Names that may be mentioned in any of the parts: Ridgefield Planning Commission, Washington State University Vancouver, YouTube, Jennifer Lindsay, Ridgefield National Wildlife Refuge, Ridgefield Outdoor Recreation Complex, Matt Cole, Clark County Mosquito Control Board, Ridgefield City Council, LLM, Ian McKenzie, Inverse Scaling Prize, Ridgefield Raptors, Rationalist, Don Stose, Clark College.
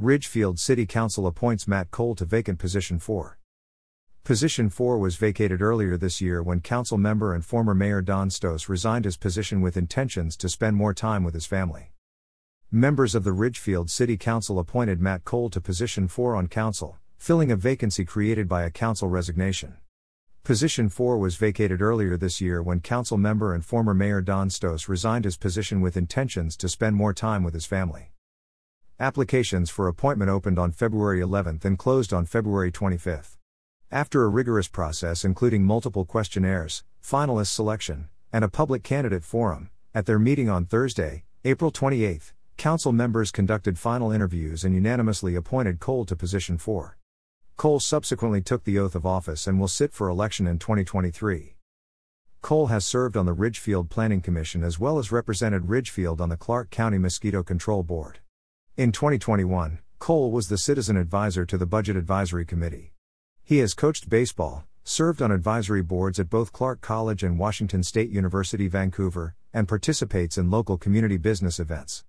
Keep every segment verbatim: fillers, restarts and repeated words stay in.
Ridgefield City Council appoints Matt Cole to vacant position four. Position four was vacated earlier this year when council member and former mayor Don Stose resigned his position with intentions to spend more time with his family. Members of the Ridgefield City Council appointed Matt Cole to position four on council, filling a vacancy created by a council resignation. Position four was vacated earlier this year when council member and former mayor Don Stose resigned his position with intentions to spend more time with his family. Applications for appointment opened on February eleventh and closed on February twenty-fifth. After a rigorous process including multiple questionnaires, finalist selection, and a public candidate forum, at their meeting on Thursday, April twenty-eighth, council members conducted final interviews and unanimously appointed Cole to position four. Cole subsequently took the oath of office and will sit for election in twenty twenty-three. Cole has served on the Ridgefield Planning Commission as well as represented Ridgefield on the Clark County Mosquito Control Board. In twenty twenty-one, Cole was the citizen advisor to the Budget Advisory Committee. He has coached baseball, served on advisory boards at both Clark College and Washington State University Vancouver, and participates in local community business events.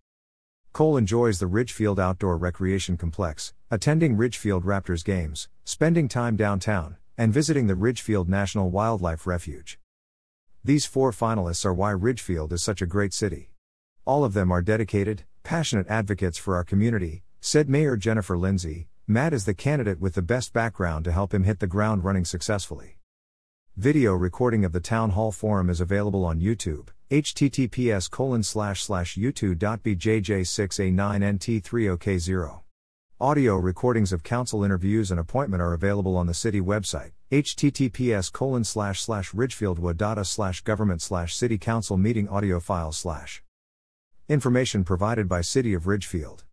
Cole enjoys the Ridgefield Outdoor Recreation Complex, attending Ridgefield Raptors games, spending time downtown, and visiting the Ridgefield National Wildlife Refuge. These four finalists are why Ridgefield is such a great city. All of them are dedicated, passionate advocates for our community, said Mayor Jennifer Lindsay. Matt is the candidate with the best background to help him hit the ground running successfully. Video recording of the town hall forum is available on YouTube. H T T P S colon slash slash u two dot b j j six a nine n t three o k zero. Audio recordings of council interviews and appointment are available on the city website, H T T P S colon slash slash ridgefieldwadata slash government slash city council meeting audio file slash. Information provided by City of Ridgefield.